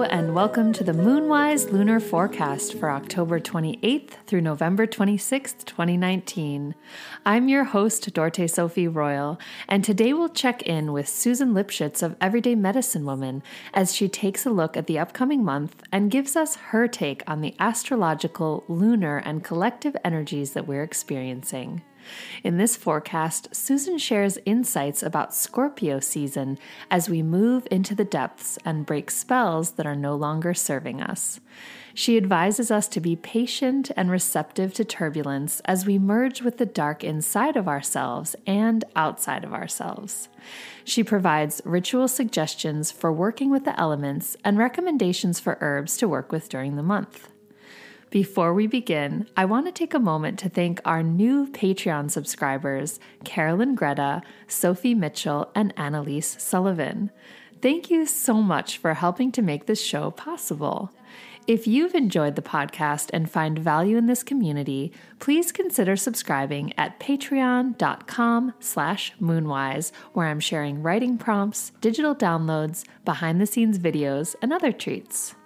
Hello and welcome to the Moonwise Lunar Forecast for October 28th through November 26th, 2019. I'm your host, Dorte Sophie Royal, and today we'll check in with Susan Lipschitz of Everyday Medicine Woman as she takes a look at the upcoming month and gives us her take on the astrological, lunar, and collective energies that we're experiencing. In this forecast, Susan shares insights about Scorpio season as we move into the depths and break spells that are no longer serving us. She advises us to be patient and receptive to turbulence as we merge with the dark inside of ourselves and outside of ourselves. She provides ritual suggestions for working with the elements and recommendations for herbs to work with during the month. Before we begin, I want to take a moment to thank our new Patreon subscribers, Carolyn Greta, Sophie Mitchell, and Annalise Sullivan. Thank you so much for helping to make this show possible. If you've enjoyed the podcast and find value in this community, please consider subscribing at patreon.com/moonwise, where I'm sharing writing prompts, digital downloads, behind-the-scenes videos, and other treats.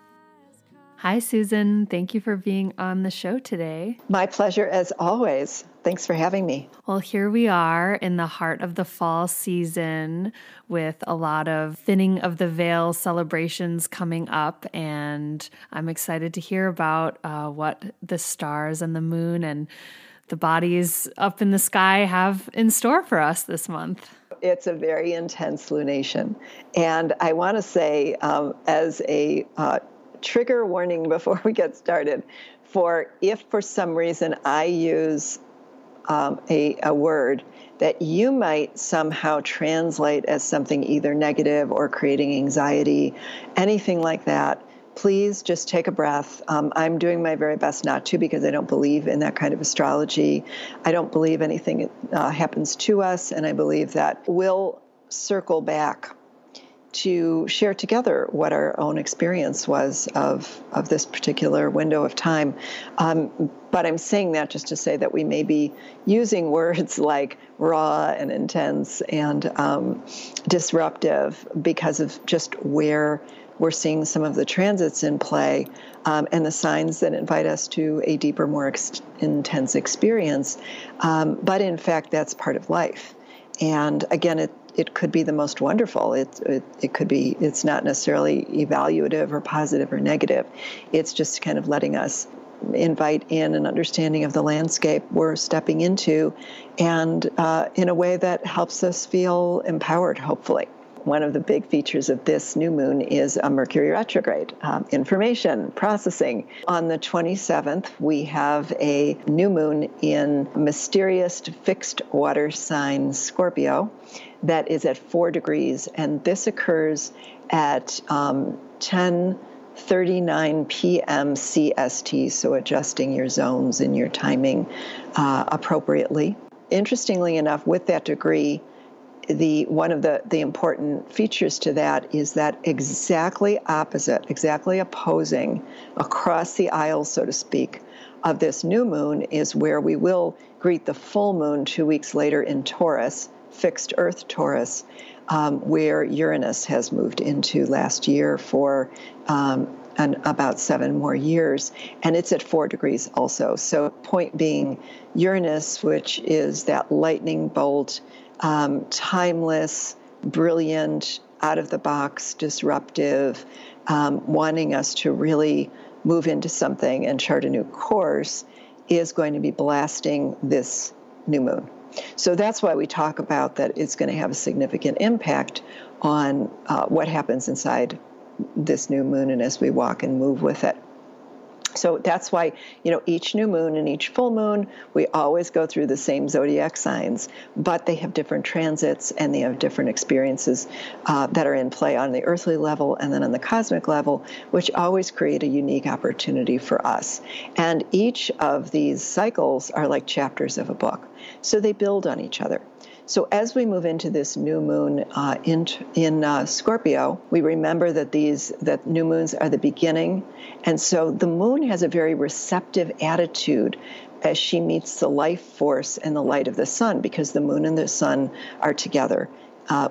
Hi, Susan. Thank you for being on the show today. My pleasure as always. Thanks for having me. Well, here we are in the heart of the fall season with a lot of thinning of the veil celebrations coming up, and I'm excited to hear about what the stars and the moon and the bodies up in the sky have in store for us this month. It's a very intense lunation, and I want to say as a trigger warning before we get started, for if for some reason I use a word that you might somehow translate as something either negative or creating anxiety, anything like that, please just take a breath. I'm doing my very best not to, because I don't believe in that kind of astrology. I don't believe anything happens to us, and I believe that we'll circle back to share together what our own experience was of this particular window of time. But I'm saying that just to say that we may be using words like raw and intense and disruptive because of just where we're seeing some of the transits in play and the signs that invite us to a deeper, more intense experience. But in fact, that's part of life. And again, it could be the most wonderful. It could be, it's not necessarily evaluative or positive or negative. It's just kind of letting us invite in an understanding of the landscape we're stepping into, and in a way that helps us feel empowered, hopefully. One of the big features of this new moon is a Mercury retrograde, information processing. On the 27th, we have a new moon in mysterious fixed water sign Scorpio that is at 4 degrees, and this occurs at 10:39 p.m. CST, so adjusting your zones and your timing appropriately. Interestingly enough, with that degree, one of the important features to that is that exactly opposing across the aisle, so to speak, of this new moon is where we will greet the full moon 2 weeks later in Taurus, fixed Earth Taurus, where Uranus has moved into last year for about 7 more years, and it's at 4 degrees also. So point being, Uranus, which is that lightning bolt, timeless, brilliant, out-of-the-box, disruptive, wanting us to really move into something and chart a new course, is going to be blasting this new moon. So that's why we talk about that it's going to have a significant impact on what happens inside this new moon and as we walk and move with it. So that's why, each new moon and each full moon, we always go through the same zodiac signs, but they have different transits and they have different experiences that are in play on the earthly level and then on the cosmic level, which always create a unique opportunity for us. And each of these cycles are like chapters of a book, so they build on each other. So as we move into this new moon in Scorpio, we remember that that new moons are the beginning. And so the moon has a very receptive attitude as she meets the life force and the light of the sun, because the moon and the sun are together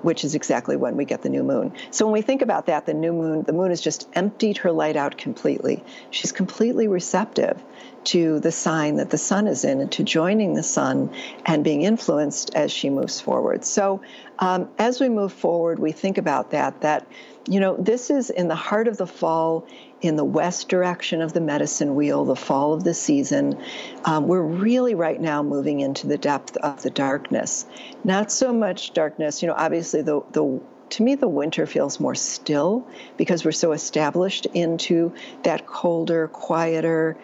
which is exactly when we get the new moon. So when we think about that, the moon has just emptied her light out completely. She's completely receptive to the sign that the sun is in and to joining the sun and being influenced as she moves forward. So as we move forward, we think about that, you know, this is in the heart of the fall, in the west direction of the medicine wheel, the fall of the season. We're really right now moving into the depth of the darkness. Not so much darkness, you know, obviously to me, the winter feels more still because we're so established into that colder, quieter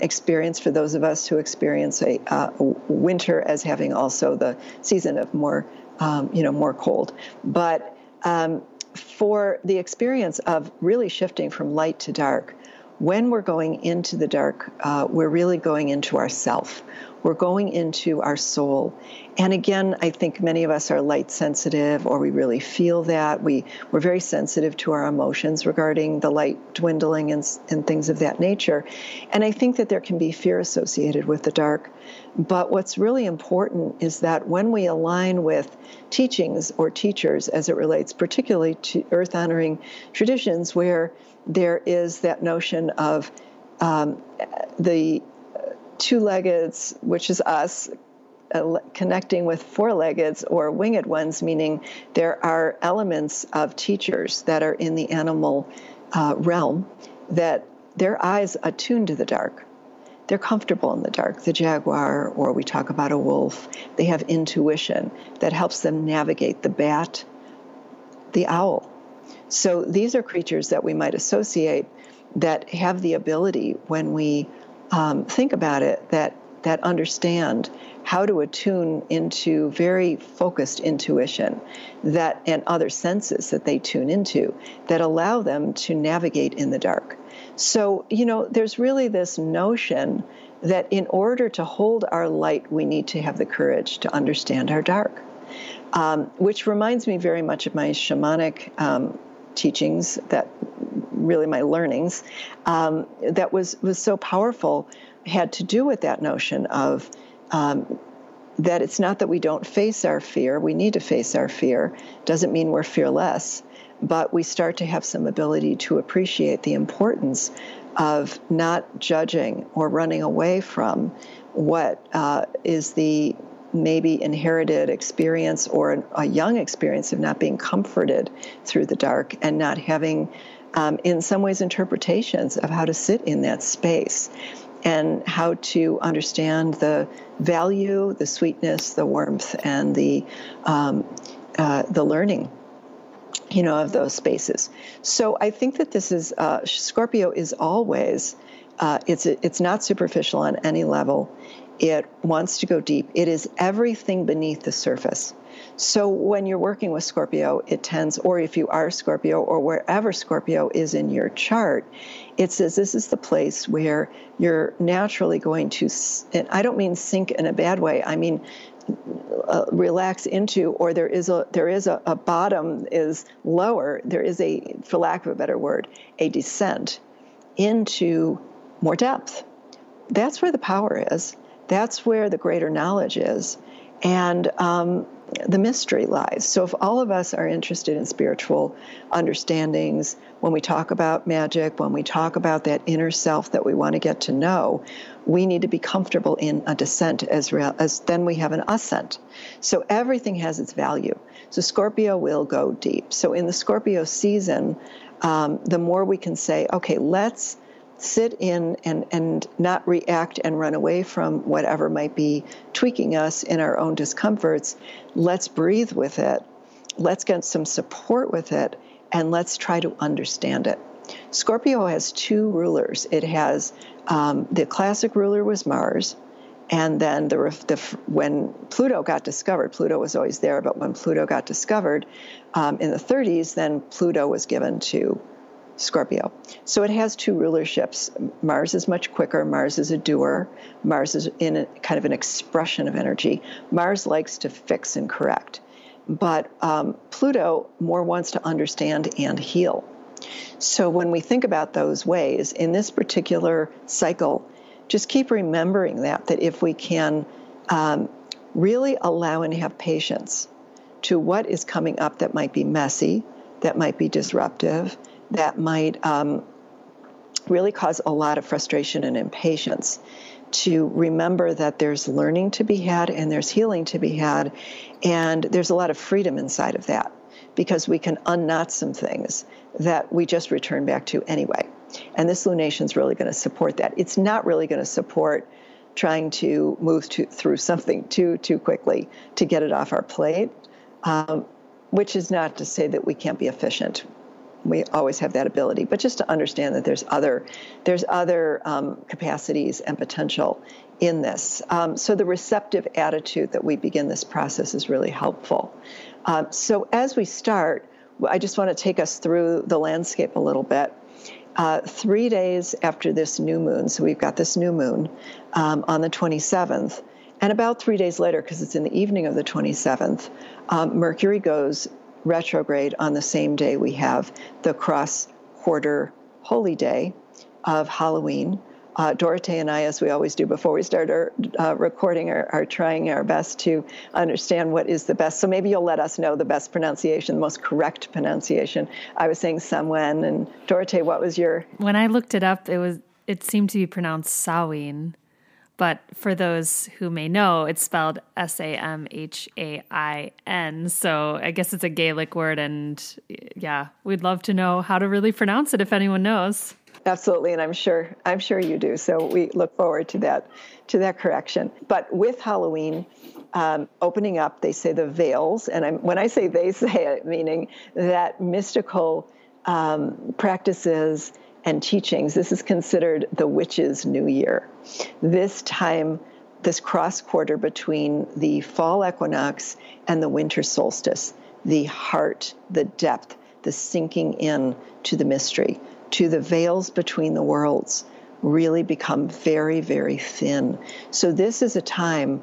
experience for those of us who experience a winter as having also the season of more, you know, more cold. But for the experience of really shifting from light to dark, when we're going into the dark, we're really going into ourself. We're going into our soul. And again, I think many of us are light sensitive, or we really feel that. We're very sensitive to our emotions regarding the light dwindling and things of that nature. And I think that there can be fear associated with the dark. But what's really important is that when we align with teachings or teachers, as it relates particularly to earth-honoring traditions, where there is that notion of the two-leggeds, which is us, connecting with four-leggeds or winged ones, meaning there are elements of teachers that are in the animal realm that their eyes attune to the dark. They're comfortable in the dark, the jaguar, or we talk about a wolf. They have intuition that helps them navigate the bat, the owl. So these are creatures that we might associate that have the ability, when we think about it, that understand how to attune into very focused intuition and other senses that they tune into that allow them to navigate in the dark. So, you know, there's really this notion that in order to hold our light, we need to have the courage to understand our dark, which reminds me very much of my shamanic teachings, that really my learnings, that was so powerful, had to do with that notion of that it's not that we don't face our fear. We need to face our fear. Doesn't mean we're fearless, but we start to have some ability to appreciate the importance of not judging or running away from what is the maybe inherited experience or a young experience of not being comforted through the dark and not having, in some ways, interpretations of how to sit in that space and how to understand the value, the sweetness, the warmth, and the learning, you know, of those spaces. So I think that this is, Scorpio is always, it's not superficial on any level. It wants to go deep. It is everything beneath the surface. So when you're working with Scorpio, it tends, or if you are Scorpio or wherever Scorpio is in your chart, it says this is the place where you're naturally going to, and I don't mean sink in a bad way, I mean relax into, or there is a bottom is lower, there is a, for lack of a better word, a descent into more depth. That's where the power is. That's where the greater knowledge is. And the mystery lies. So if all of us are interested in spiritual understandings, when we talk about magic, when we talk about that inner self that we want to get to know, we need to be comfortable in a descent as then we have an ascent. So everything has its value. So Scorpio will go deep. So in the Scorpio season, the more we can say, okay, let's sit in and not react and run away from whatever might be tweaking us in our own discomforts. Let's breathe with it. Let's get some support with it. And let's try to understand it. Scorpio has two rulers. It has the classic ruler was Mars. And then when Pluto got discovered, Pluto was always there. But when Pluto got discovered in the 30s, then Pluto was given to Scorpio. So it has two rulerships. Mars is much quicker. Mars is a doer. Mars is in a, kind of an expression of energy. Mars likes to fix and correct. But Pluto more wants to understand and heal. So when we think about those ways, in this particular cycle, just keep remembering that if we can really allow and have patience to what is coming up that might be messy, that might be disruptive, that might really cause a lot of frustration and impatience, to remember that there's learning to be had and there's healing to be had, and there's a lot of freedom inside of that, because we can unknot some things that we just return back to anyway. And this lunation is really going to support that. It's not really going to support trying to move through something too quickly to get it off our plate, which is not to say that we can't be efficient. We always have that ability, but just to understand that there's other capacities and potential in this. So the receptive attitude that we begin this process is really helpful. So as we start, I just want to take us through the landscape a little bit. 3 days after this new moon, so we've got this new moon on the 27th, and about 3 days later, because it's in the evening of the 27th, Mercury goes retrograde on the same day we have the cross-quarter holy day of Halloween. Dorte and I, as we always do before we start our recording, are trying our best to understand what is the best. So maybe you'll let us know the best pronunciation, the most correct pronunciation. I was saying Samhain, and Dorte, what was your... When I looked it up, it seemed to be pronounced Samhain, but for those who may know, it's spelled S-A-M-H-A-I-N. So I guess it's a Gaelic word, and yeah, we'd love to know how to really pronounce it if anyone knows. Absolutely, and I'm sure you do. So we look forward to that correction. But with Halloween opening up, they say the veils, and when I say they say it, meaning that mystical practices and teachings. This is considered the witch's new year. This time, this cross quarter between the fall equinox and the winter solstice, the heart, the depth, the sinking in to the mystery, to the veils between the worlds, really become very, very thin. So this is a time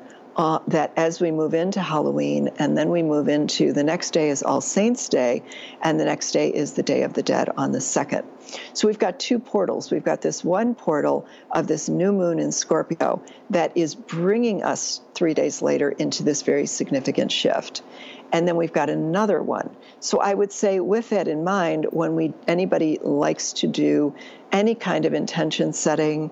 that as we move into Halloween, and then we move into the next day is All Saints Day, and the next day is the Day of the Dead on the 2nd. So we've got two portals. We've got this one portal of this new moon in Scorpio that is bringing us 3 days later into this very significant shift. And then we've got another one. So I would say with that in mind, when anybody likes to do any kind of intention setting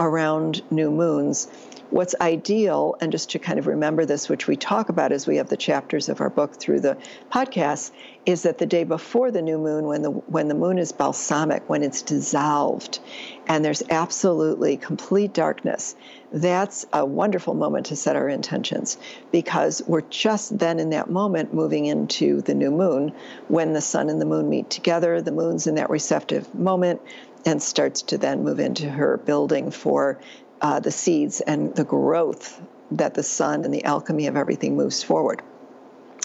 around new moons, what's ideal, and just to kind of remember this, which we talk about as we have the chapters of our book through the podcast, is that the day before the new moon, when the moon is balsamic, when it's dissolved, and there's absolutely complete darkness, that's a wonderful moment to set our intentions, because we're just then in that moment moving into the new moon when the sun and the moon meet together. The moon's in that receptive moment and starts to then move into her building for the seeds and the growth that the sun and the alchemy of everything moves forward.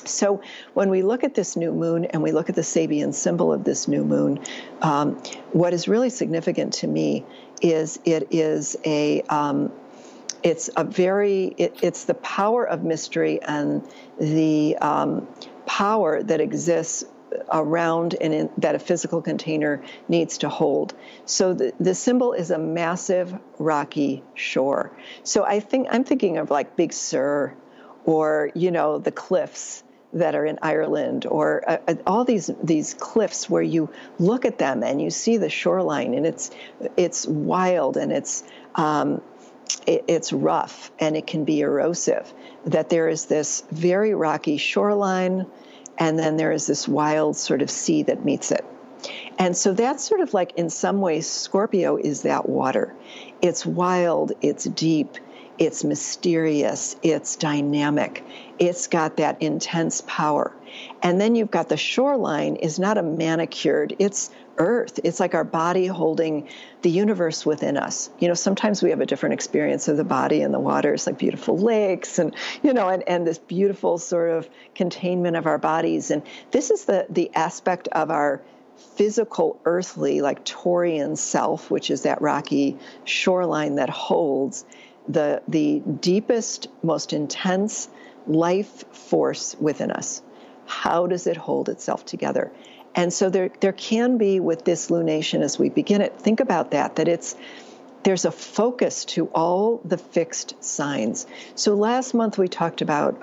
So when we look at this new moon and we look at the Sabian symbol of this new moon, what is really significant to me is it's the power of mystery and the power that exists around and that a physical container needs to hold. So the symbol is a massive rocky shore. So I'm thinking of like Big Sur, or, you know, the cliffs that are in Ireland, or all these cliffs where you look at them and you see the shoreline, and it's wild, and it's rough, and it can be erosive. That there is this very rocky shoreline, and then there is this wild sort of sea that meets it. And so that's sort of like, in some ways, Scorpio is that water. It's wild, it's deep, it's mysterious, it's dynamic. It's got that intense power. And then you've got the shoreline is not a manicured, it's earth. It's like our body holding the universe within us. You know, sometimes we have a different experience of the body and the waters, like beautiful lakes and, you know, and this beautiful sort of containment of our bodies. And this is the aspect of our physical, earthly, like Taurian self, which is that rocky shoreline that holds the deepest, most intense life force within us. How does it hold itself together? And so there can be, with this lunation as we begin it, think about that it's there's a focus to all the fixed signs. So last month we talked about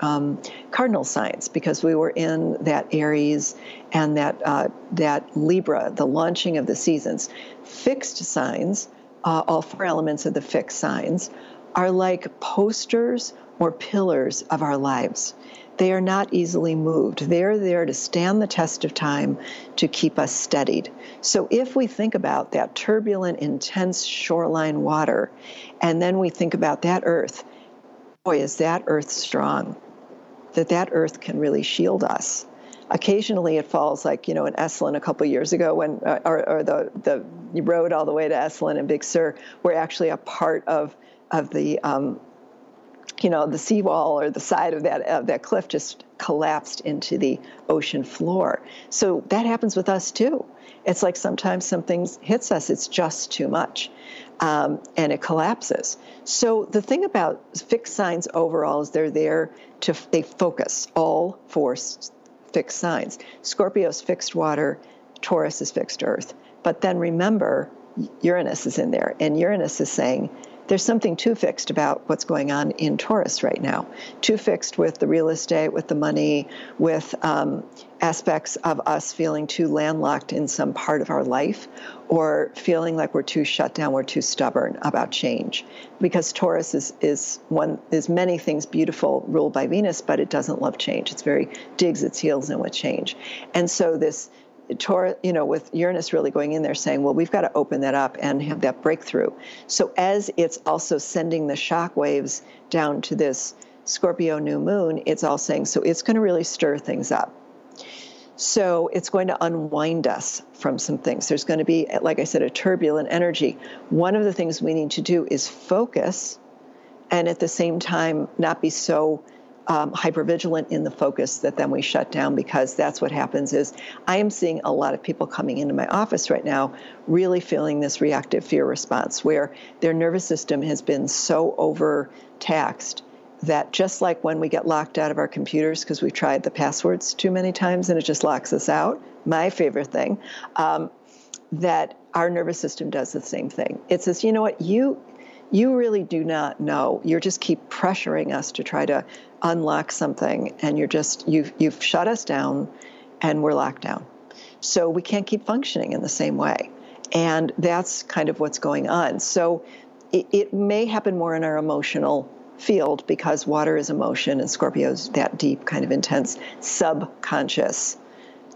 cardinal signs because we were in that Aries and that Libra, the launching of the seasons. Fixed signs, all four elements of the fixed signs, are like posters or pillars of our lives. They are not easily moved. They're there to stand the test of time, to keep us steadied. So if we think about that turbulent, intense shoreline water, and then we think about that earth, boy, is that earth strong, that earth can really shield us. Occasionally it falls, like, you know, in Esalen a couple of years ago when, or the road all the way to Esalen and Big Sur were actually a part of the, you know, the seawall or the side of that cliff just collapsed into the ocean floor. So that happens with us too. It's like sometimes something hits us, it's just too much, and it collapses. So the thing about fixed signs overall is they're there to, they focus all four fixed signs. Scorpio's fixed water, Taurus is fixed earth. But then remember, Uranus is in there, and Uranus is saying, there's something too fixed about what's going on in Taurus right now. Too fixed with the real estate, with the money, with aspects of us feeling too landlocked in some part of our life, or feeling like we're too shut down, we're too stubborn about change. Because Taurus is many things beautiful, ruled by Venus, but it doesn't love change. It's very digs its heels in with change, and so this. Taurus, you know, with Uranus really going in there saying, well, we've got to open that up and have that breakthrough. So as it's also sending the shock waves down to this Scorpio new moon, it's all saying, so it's going to really stir things up. So it's going to unwind us from some things. There's going to be, like I said, a turbulent energy. One of the things we need to do is focus and at the same time not be so hypervigilant in the focus that then we shut down, because that's what happens is I am seeing a lot of people coming into my office right now really feeling this reactive fear response where their nervous system has been so overtaxed that just like when we get locked out of our computers because we've tried the passwords too many times and it just locks us out, my favorite thing, that our nervous system does the same thing. It says, you know what, you really do not know. You're just keep pressuring us to try to unlock something, and you're just, you've shut us down and we're locked down. So we can't keep functioning in the same way. And that's kind of what's going on. So it may happen more in our emotional field because water is emotion and Scorpio's that deep kind of intense subconscious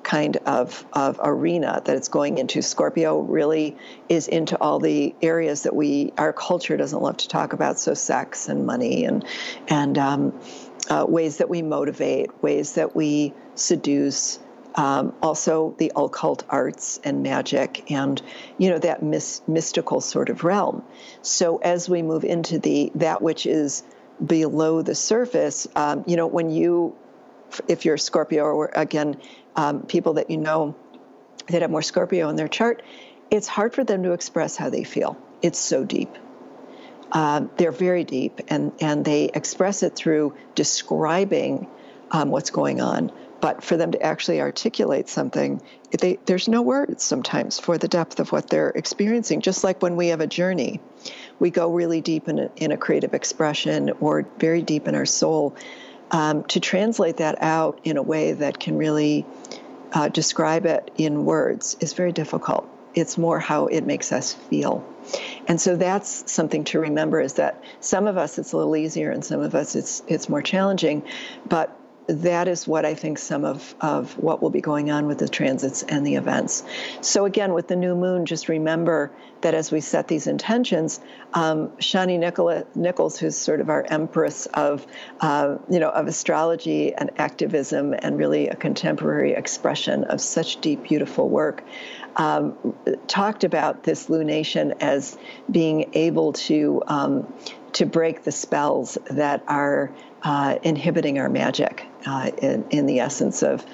kind of arena that it's going into. Scorpio really is into all the areas that our culture doesn't love to talk about, so sex and money and ways that we motivate, ways that we seduce, also the occult arts and magic and, you know, that mystical sort of realm. So as we move into that which is below the surface, you know, if you're a Scorpio, or again, people that you know that have more Scorpio in their chart, it's hard for them to express how they feel. It's so deep. They're very deep, and they express it through describing what's going on. But for them to actually articulate something, there's no words sometimes for the depth of what they're experiencing. Just like when we have a journey, we go really deep in a creative expression or very deep in our soul. To translate that out in a way that can really describe it in words is very difficult. It's more how it makes us feel. And so that's something to remember, is that some of us it's a little easier and some of us it's more challenging. But that is what I think some of what will be going on with the transits and the events. So again, with the new moon, just remember that as we set these intentions, Shani Nichols, who's sort of our empress of astrology and activism and really a contemporary expression of such deep, beautiful work, talked about this lunation as being able to break the spells that are inhibiting our magic in the essence of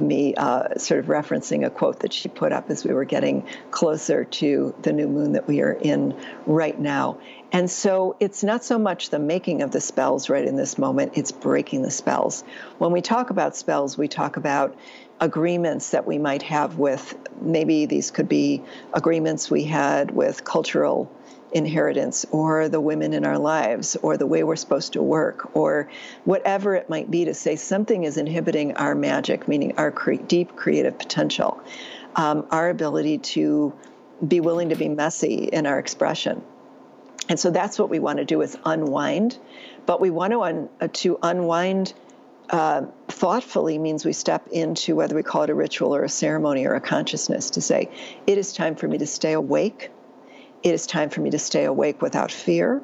me sort of referencing a quote that she put up as we were getting closer to the new moon that we are in right now. And so it's not so much the making of the spells right in this moment, it's breaking the spells. When we talk about spells, we talk about agreements that we might have with, maybe these could be agreements we had with cultural inheritance, or the women in our lives, or the way we're supposed to work, or whatever it might be, to say something is inhibiting our magic, meaning our deep creative potential, our ability to be willing to be messy in our expression. And so that's what we want to do, is unwind. But we want to unwind thoughtfully means we step into, whether we call it a ritual or a ceremony or a consciousness, to say, it is time for me to stay awake. It is time for me to stay awake without fear.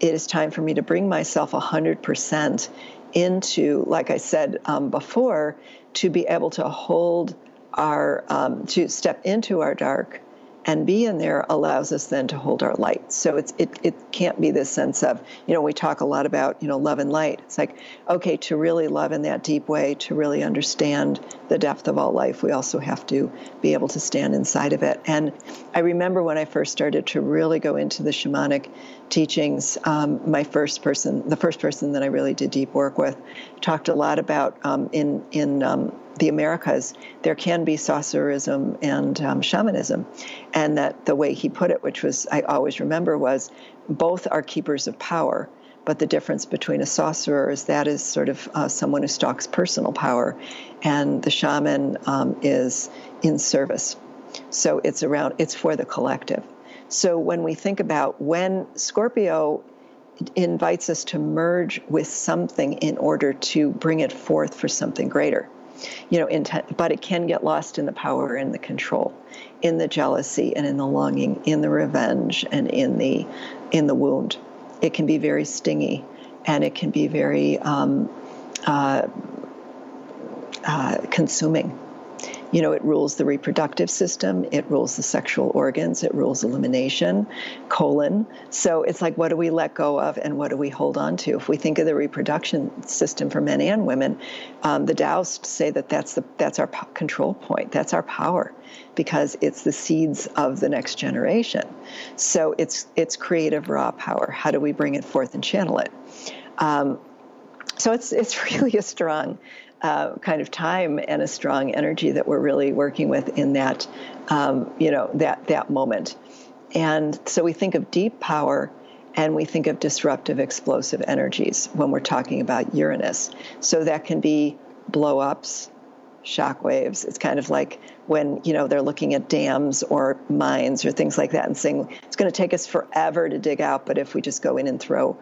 It is time for me to bring myself 100% into, like I said before, to be able to hold our, to step into our dark and be in there allows us then to hold our light. So it can't be this sense of, you know, we talk a lot about, you know, love and light. It's like, okay, to really love in that deep way, to really understand the depth of all life, we also have to be able to stand inside of it. And I remember when I first started to really go into the shamanic teachings, the first person that I really did deep work with, talked a lot about in the Americas, there can be sorcerism and shamanism. And that the way he put it, which was, I always remember, was both are keepers of power, but the difference between a sorcerer is that is sort of someone who stalks personal power, and the shaman is in service. So it's around, it's for the collective. So when we think about when Scorpio invites us to merge with something in order to bring it forth for something greater, you know, intent, but it can get lost in the power and the control, in the jealousy and in the longing, in the revenge and in the wound. It can be very stingy, and it can be very consuming. You know, it rules the reproductive system, it rules the sexual organs, it rules elimination, colon. So it's like, what do we let go of and what do we hold on to? If we think of the reproduction system for men and women, the Daoists say that that's our control point, that's our power, because it's the seeds of the next generation. So it's creative raw power. How do we bring it forth and channel it? So it's really a strong kind of time and a strong energy that we're really working with in that, you know, that moment. And so we think of deep power, and we think of disruptive, explosive energies when we're talking about Uranus. So that can be blow-ups, shock waves. It's kind of like when, you know, they're looking at dams or mines or things like that and saying, it's going to take us forever to dig out, but if we just go in and throw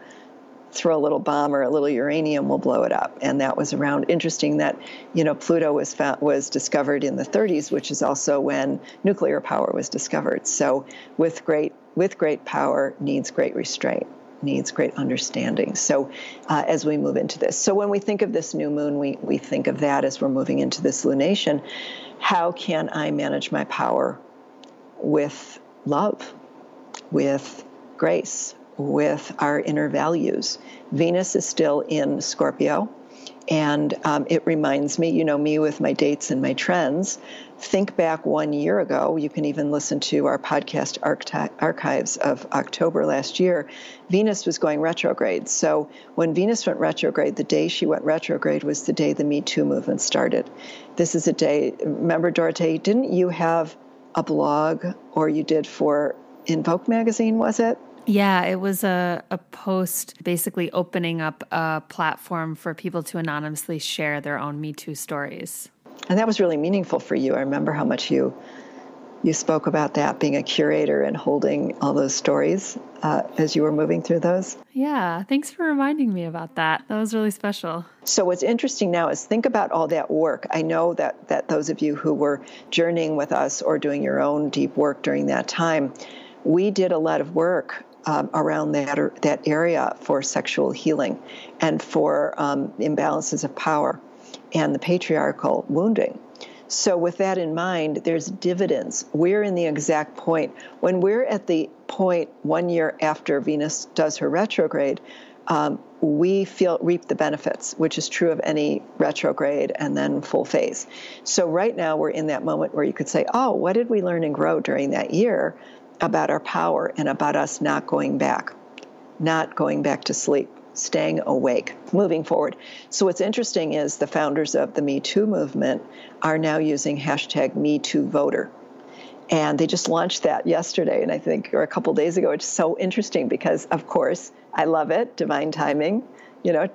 a little bomb or a little uranium, will blow it up. And that was around, interesting that, you know, Pluto was discovered in the 30s, which is also when nuclear power was discovered. So with great power needs great restraint, needs great understanding. So as we move into this, so when we think of this new moon, we think of that as we're moving into this lunation. How can I manage my power with love, with grace, with our inner values? Venus is still in Scorpio, and it reminds me, you know me with my dates and my trends, think back 1 year ago, you can even listen to our podcast archives of October last year, Venus was going retrograde. So when Venus went retrograde, the day she went retrograde was the day the Me Too movement started. This is a day, remember Dorte, didn't you have a blog, or you did for Invoke magazine, was it? Yeah, it was a post basically opening up a platform for people to anonymously share their own Me Too stories. And that was really meaningful for you. I remember how much you spoke about that, being a curator and holding all those stories as you were moving through those. Yeah, thanks for reminding me about that. That was really special. So what's interesting now is think about all that work. I know that those of you who were journeying with us or doing your own deep work during that time, we did a lot of work around that area for sexual healing and for imbalances of power and the patriarchal wounding. So with that in mind, there's dividends. We're in the exact point. When we're at the point 1 year after Venus does her retrograde, we reap the benefits, which is true of any retrograde and then full phase. So right now we're in that moment where you could say, oh, what did we learn and grow during that year about our power and about us not going back to sleep, staying awake, moving forward. So what's interesting is the founders of the Me Too movement are now using hashtag Me Too Voter. And they just launched that yesterday, and I think, or a couple days ago. It's so interesting because, of course, I love it. Divine timing, you know,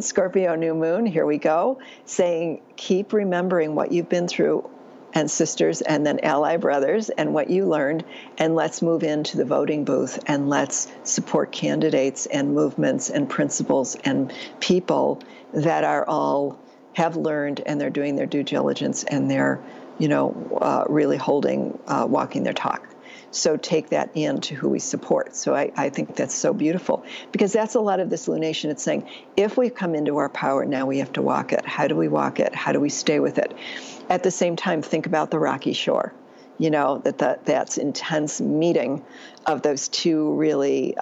Scorpio new moon, here we go, saying, keep remembering what you've been through, and sisters, and then ally brothers, and what you learned, and let's move into the voting booth, and let's support candidates and movements and principles and people that are all have learned, and they're doing their due diligence, and they're, you know, really holding, walking their talk. So take that into who we support. So I think that's so beautiful, because that's a lot of this lunation. It's saying, if we come into our power, now we have to walk it. How do we walk it? How do we stay with it? At the same time, think about the rocky shore, you know, that's intense meeting of those two really,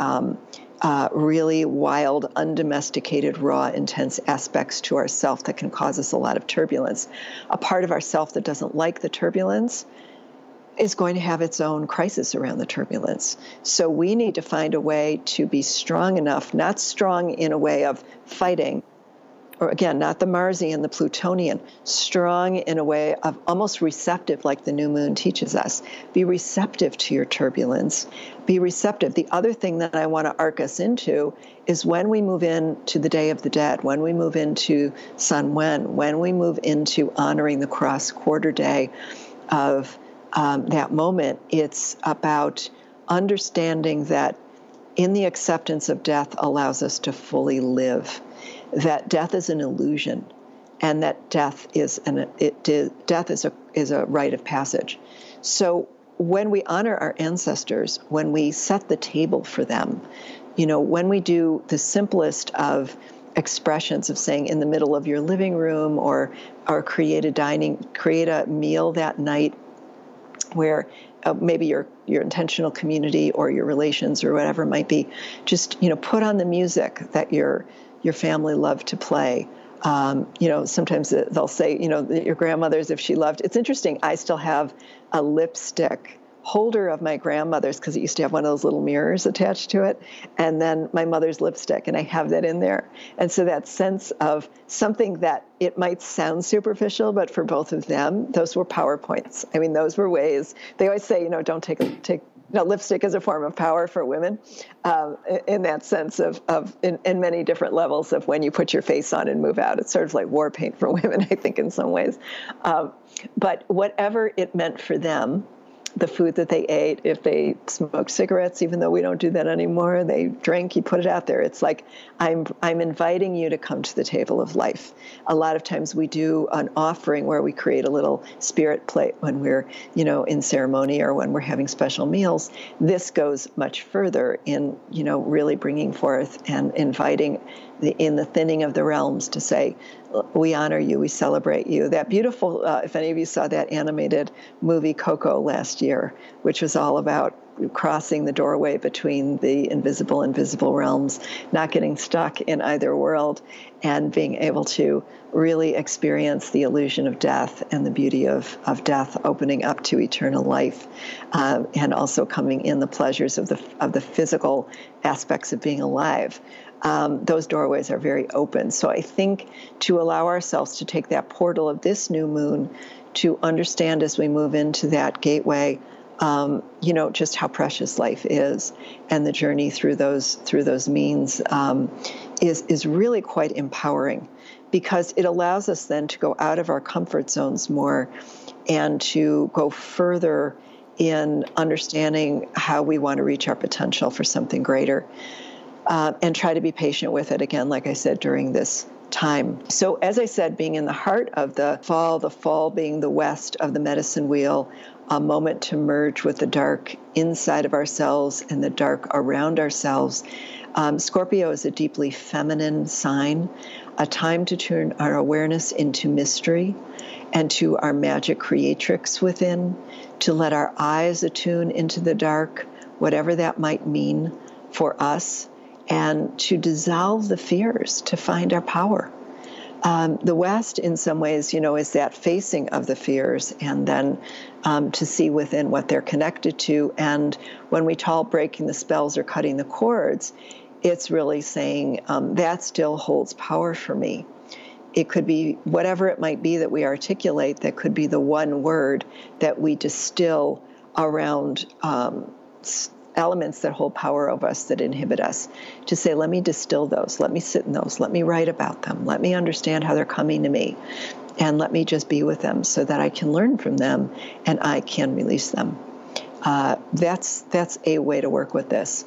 really wild, undomesticated, raw, intense aspects to ourself that can cause us a lot of turbulence. A part of ourself that doesn't like the turbulence is going to have its own crisis around the turbulence. So we need to find a way to be strong enough, not strong in a way of fighting, or again, not the Marsian, the Plutonian, strong in a way of almost receptive, like the new moon teaches us. Be receptive to your turbulence. Be receptive. The other thing that I want to arc us into is when we move into the Day of the Dead, when we move into Samhain, when we move into honoring the cross quarter day of that moment, it's about understanding that in the acceptance of death allows us to fully live. That death is an illusion, and that death is a rite of passage. So when we honor our ancestors, when we set the table for them, you know, when we do the simplest of expressions of saying in the middle of your living room, or create a meal that night where maybe your intentional community or your relations or whatever it might be, just, you know, put on the music that your family loved to play. You know, sometimes they'll say, you know, your grandmother's, if she loved. It's interesting. I still have a lipstick holder of my grandmother's, because it used to have one of those little mirrors attached to it, and then my mother's lipstick, and I have that in there. And so that sense of something that it might sound superficial, but for both of them, those were PowerPoints. I mean, those were ways. They always say, you know, don't take you know, lipstick is a form of power for women, in that sense of in many different levels of when you put your face on and move out. It's sort of like war paint for women, I think, in some ways. But whatever it meant for them, the food that they ate, if they smoked cigarettes, even though we don't do that anymore, they drank, you put it out there. It's like, I'm inviting you to come to the table of life. A lot of times we do an offering where we create a little spirit plate when we're, you know, in ceremony or when we're having special meals. This goes much further in, you know, really bringing forth and inviting in the thinning of the realms to say, we honor you, we celebrate you. That beautiful, if any of you saw that animated movie Coco last year, which was all about crossing the doorway between the invisible and visible realms, not getting stuck in either world, and being able to really experience the illusion of death and the beauty of death opening up to eternal life, and also coming in the pleasures of the physical aspects of being alive. Those doorways are very open. So I think to allow ourselves to take that portal of this new moon to understand as we move into that gateway, you know, just how precious life is, and the journey through those means is really quite empowering, because it allows us then to go out of our comfort zones more and to go further in understanding how we want to reach our potential for something greater, and try to be patient with it again, like I said, during this time. So as I said, being in the heart of the fall being the west of the medicine wheel, a moment to merge with the dark inside of ourselves and the dark around ourselves. Scorpio is a deeply feminine sign, a time to turn our awareness into mystery and to our magic creatrix within, to let our eyes attune into the dark, whatever that might mean for us, and to dissolve the fears, to find our power. The West, in some ways, you know, is that facing of the fears, and then to see within what they're connected to. And when we talk breaking the spells or cutting the cords, it's really saying that still holds power for me. It could be whatever it might be that we articulate. That could be the one word that we distill around elements that hold power over us, that inhibit us, to say, let me distill those, let me sit in those, let me write about them, let me understand how they're coming to me, and let me just be with them so that I can learn from them and I can release them. That's a way to work with this.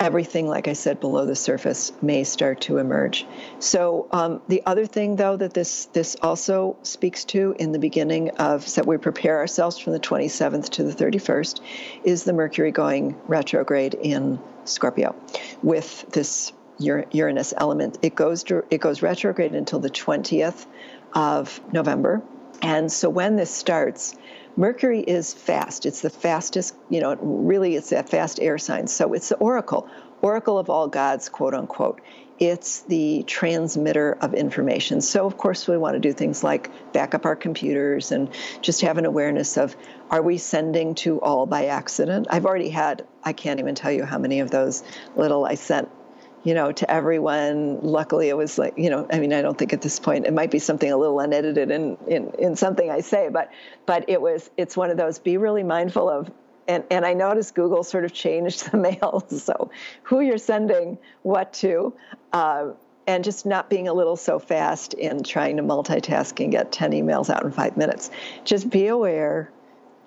Everything, like I said, below the surface may start to emerge. So the other thing, though, that this also speaks to in the beginning of, so that we prepare ourselves from the 27th to the 31st, is the Mercury going retrograde in Scorpio with this Uranus element. It goes retrograde until the 20th of November. And so when this starts, Mercury is fast. It's the fastest, you know, really it's that fast air sign. So it's the oracle of all gods, quote unquote. It's the transmitter of information. So of course we want to do things like back up our computers and just have an awareness of, are we sending to all by accident? I've already had, I can't even tell you how many of those little I sent, you know, to everyone. Luckily it was like, you know, I mean, I don't think at this point, it might be something a little unedited in something I say, but it's one of those, be really mindful of, and I noticed Google sort of changed the mail. So who you're sending what to, and just not being a little so fast in trying to multitask and get 10 emails out in 5 minutes. Just be aware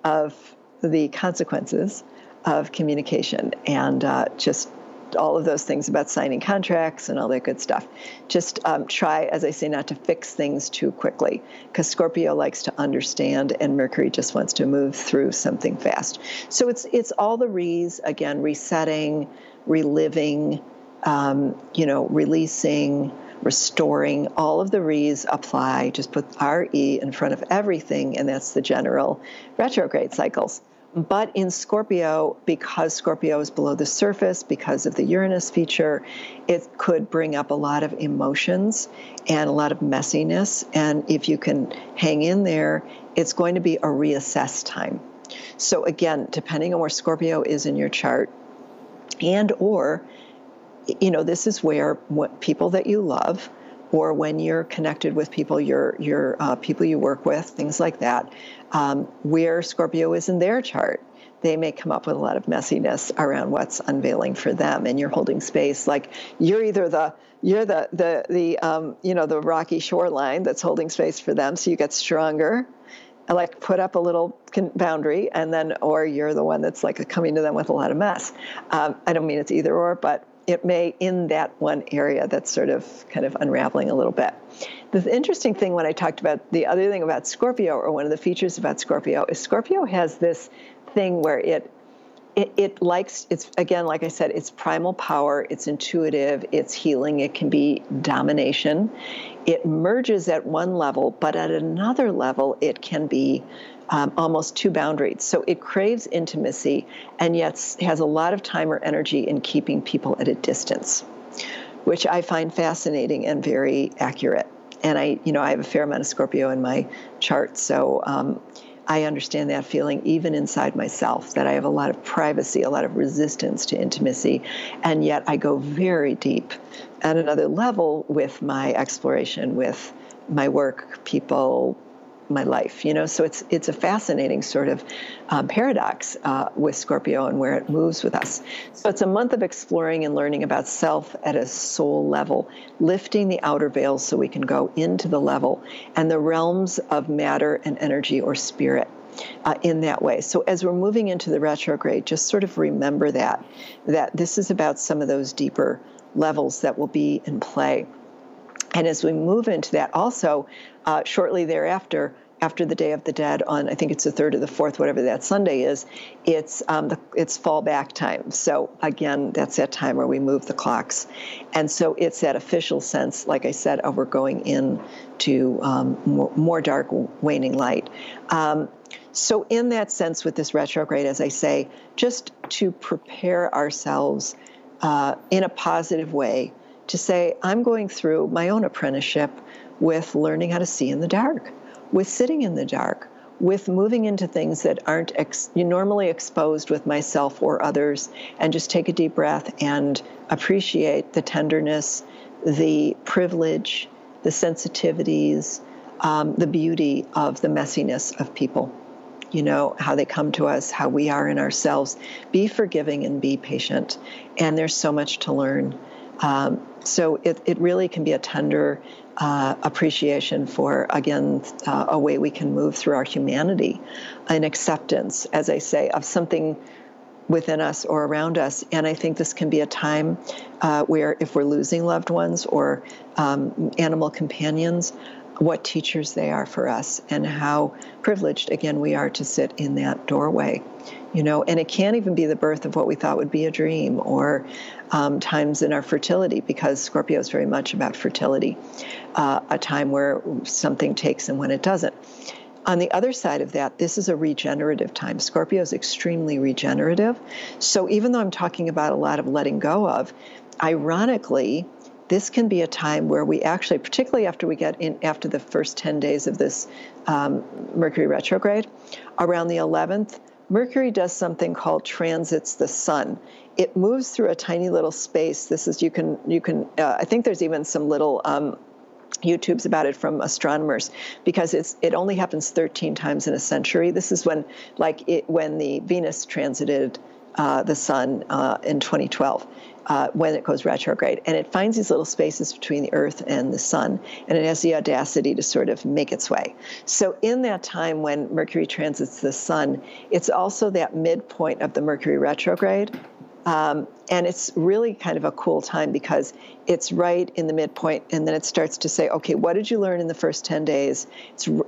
of the consequences of communication, and just all of those things about signing contracts and all that good stuff. Just try, as I say, not to fix things too quickly, because Scorpio likes to understand and Mercury just wants to move through something fast. So it's all the re's, again, resetting, reliving, you know, releasing, restoring, all of the re's apply. Just put R-E in front of everything, and that's the general retrograde cycles. But in Scorpio, because Scorpio is below the surface, because of the Uranus feature, it could bring up a lot of emotions and a lot of messiness. And if you can hang in there, it's going to be a reassess time. So again, depending on where Scorpio is in your chart, and or, you know, this is where people that you love, or when you're connected with people, your people you work with, things like that, where Scorpio is in their chart, they may come up with a lot of messiness around what's unveiling for them, and you're holding space. Like you're either the you know, the rocky shoreline that's holding space for them, so you get stronger, like put up a little boundary, and then, or you're the one that's like coming to them with a lot of mess. I don't mean it's either or, but it may, in that one area, that's sort of kind of unraveling a little bit. The interesting thing when I talked about the other thing about Scorpio, or one of the features about Scorpio, is Scorpio has this thing where it likes, it's, again, like I said, it's primal power, it's intuitive, it's healing, it can be domination. It merges at one level, but at another level, it can be almost two boundaries. So it craves intimacy and yet has a lot of time or energy in keeping people at a distance, which I find fascinating and very accurate. And I have a fair amount of Scorpio in my chart, so I understand that feeling even inside myself, that I have a lot of privacy, a lot of resistance to intimacy, and yet I go very deep at another level with my exploration, with my work, people, my life, you know. So it's a fascinating sort of paradox with Scorpio and where it moves with us. So it's a month of exploring and learning about self at a soul level, lifting the outer veils so we can go into the level and the realms of matter and energy or spirit in that way. So as we're moving into the retrograde, just sort of remember that this is about some of those deeper levels that will be in play. And as we move into that also, shortly thereafter, after the Day of the Dead on, I think it's the 3rd or the 4th, whatever that Sunday is, it's fall back time. So again, that's that time where we move the clocks. And so it's that official sense, like I said, of we're going into more dark, waning light. So in that sense with this retrograde, as I say, just to prepare ourselves in a positive way, to say, I'm going through my own apprenticeship with learning how to see in the dark, with sitting in the dark, with moving into things that aren't normally exposed with myself or others, and just take a deep breath and appreciate the tenderness, the privilege, the sensitivities, the beauty of the messiness of people, you know, how they come to us, how we are in ourselves. Be forgiving and be patient. And there's so much to learn. So it really can be a tender appreciation for, again, a way we can move through our humanity, an acceptance, as I say, of something within us or around us. And I think this can be a time where, if we're losing loved ones or animal companions, what teachers they are for us, and how privileged, again, we are to sit in that doorway, you know. And it can't even be the birth of what we thought would be a dream, or times in our fertility, because Scorpio is very much about fertility, a time where something takes and when it doesn't. On the other side of that, this is a regenerative time. Scorpio is extremely regenerative. So even though I'm talking about a lot of letting go of, ironically, this can be a time where we actually, particularly after we get in, after the first 10 days of this Mercury retrograde, around the 11th, Mercury does something called transits the sun. It moves through a tiny little space. This is, I think there's even some little YouTubes about it from astronomers, because it only happens 13 times in a century. This is when the Venus transited the sun in 2012. When it goes retrograde. And it finds these little spaces between the Earth and the sun, and it has the audacity to sort of make its way. So in that time when Mercury transits the sun, it's also that midpoint of the Mercury retrograde. And it's really kind of a cool time, because it's right in the midpoint, and then it starts to say, okay, what did you learn in the first 10 days?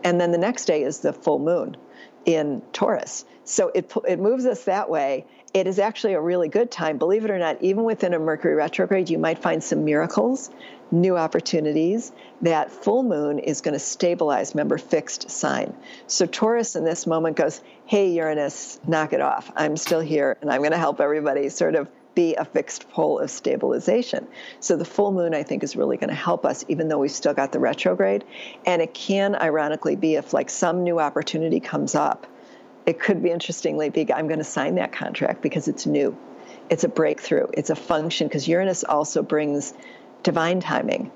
And then the next day is the full moon in Taurus. So it moves us that way. It is actually a really good time. Believe it or not, even within a Mercury retrograde, you might find some miracles, new opportunities. That full moon is going to stabilize, remember, fixed sign. So Taurus in this moment goes, hey, Uranus, knock it off. I'm still here, and I'm going to help everybody sort of be a fixed pole of stabilization. So the full moon, I think, is really going to help us, even though we've still got the retrograde. And it can, ironically, be if like some new opportunity comes up, it could be, interestingly, I'm going to sign that contract because it's new. It's a breakthrough. It's a function, because Uranus also brings divine timing.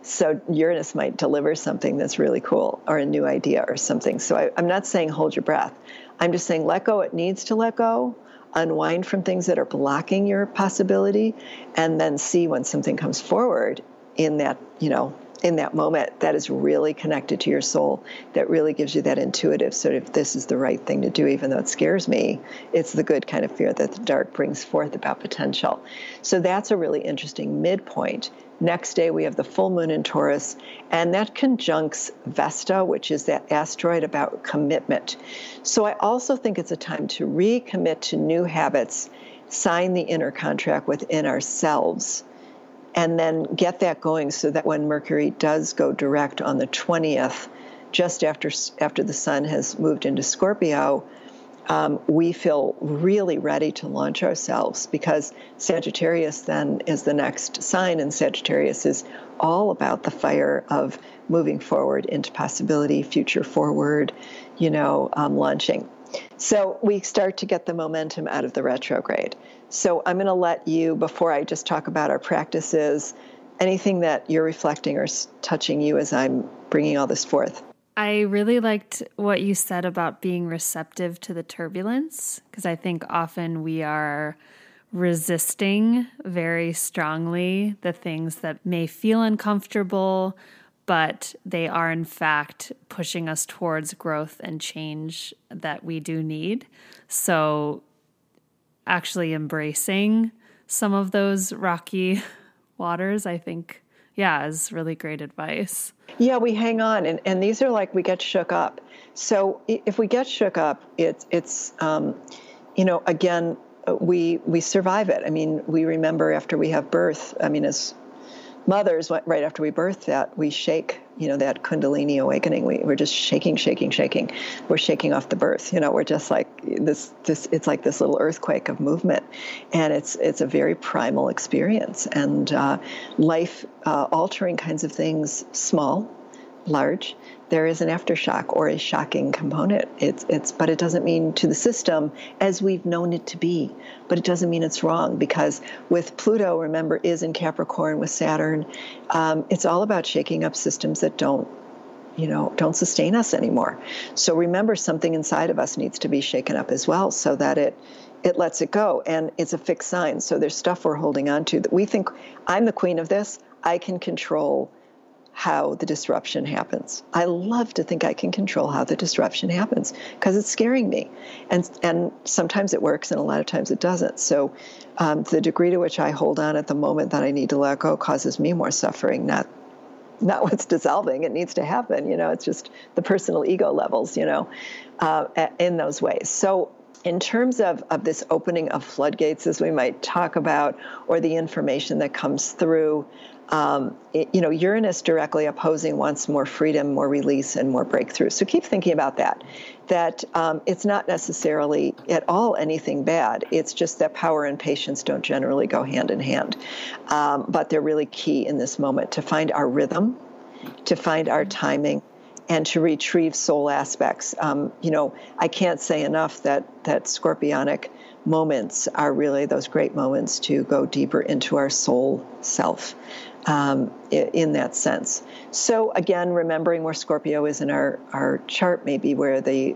So Uranus might deliver something that's really cool, or a new idea or something. So I'm not saying hold your breath. I'm just saying let go. It needs to let go. Unwind from things that are blocking your possibility, and then see when something comes forward in that, you know, in that moment that is really connected to your soul, that really gives you that intuitive sort of, this is the right thing to do, even though it scares me. It's the good kind of fear that the dark brings forth about potential. So that's a really interesting midpoint. Next day, we have the full moon in Taurus, and that conjuncts Vesta, which is that asteroid about commitment. So I also think it's a time to recommit to new habits, sign the inner contract within ourselves, and then get that going, so that when Mercury does go direct on the 20th, just after the sun has moved into Scorpio, we feel really ready to launch ourselves, because Sagittarius then is the next sign, and Sagittarius is all about the fire of moving forward into possibility, future forward, you know, launching. So we start to get the momentum out of the retrograde. So I'm going to let you, before I just talk about our practices, anything that you're reflecting or touching you as I'm bringing all this forth. I really liked what you said about being receptive to the turbulence, because I think often we are resisting very strongly the things that may feel uncomfortable, but they are in fact pushing us towards growth and change that we do need. So actually embracing some of those rocky waters, I think, yeah, is really great advice. Yeah, we hang on, and these are like, we get shook up. So if we get shook up, it's you know, again, we survive it. I mean, we remember after we have birth, I mean, as mothers, right after we birth that, we shake, you know, that Kundalini awakening. We're just shaking. We're shaking off the birth. You know, we're just like this, it's like this little earthquake of movement. And it's a very primal experience. And life altering kinds of things, small, large, there is an aftershock or a shocking component. But it doesn't mean to the system as we've known it to be, but it doesn't mean it's wrong, because with Pluto, remember, is in Capricorn with Saturn. It's all about shaking up systems that don't sustain us anymore. So remember, something inside of us needs to be shaken up as well, so that it lets it go. And it's a fixed sign. So there's stuff we're holding on to that we think, I'm the queen of this, I can control how the disruption happens. I love to think I can control how the disruption happens, because it's scaring me. And sometimes it works, and a lot of times it doesn't. So the degree to which I hold on at the moment that I need to let go causes me more suffering, not what's dissolving. It needs to happen. You know, it's just the personal ego levels, you know, in those ways. So in terms of this opening of floodgates, as we might talk about, or the information that comes through, Uranus directly opposing wants more freedom, more release, and more breakthrough. So keep thinking about that, it's not necessarily at all anything bad. It's just that power and patience don't generally go hand in hand. But they're really key in this moment to find our rhythm, to find our timing, and to retrieve soul aspects. I can't say enough that Scorpionic moments are really those great moments to go deeper into our soul self, in that sense. So again, remembering where Scorpio is in our chart, maybe where the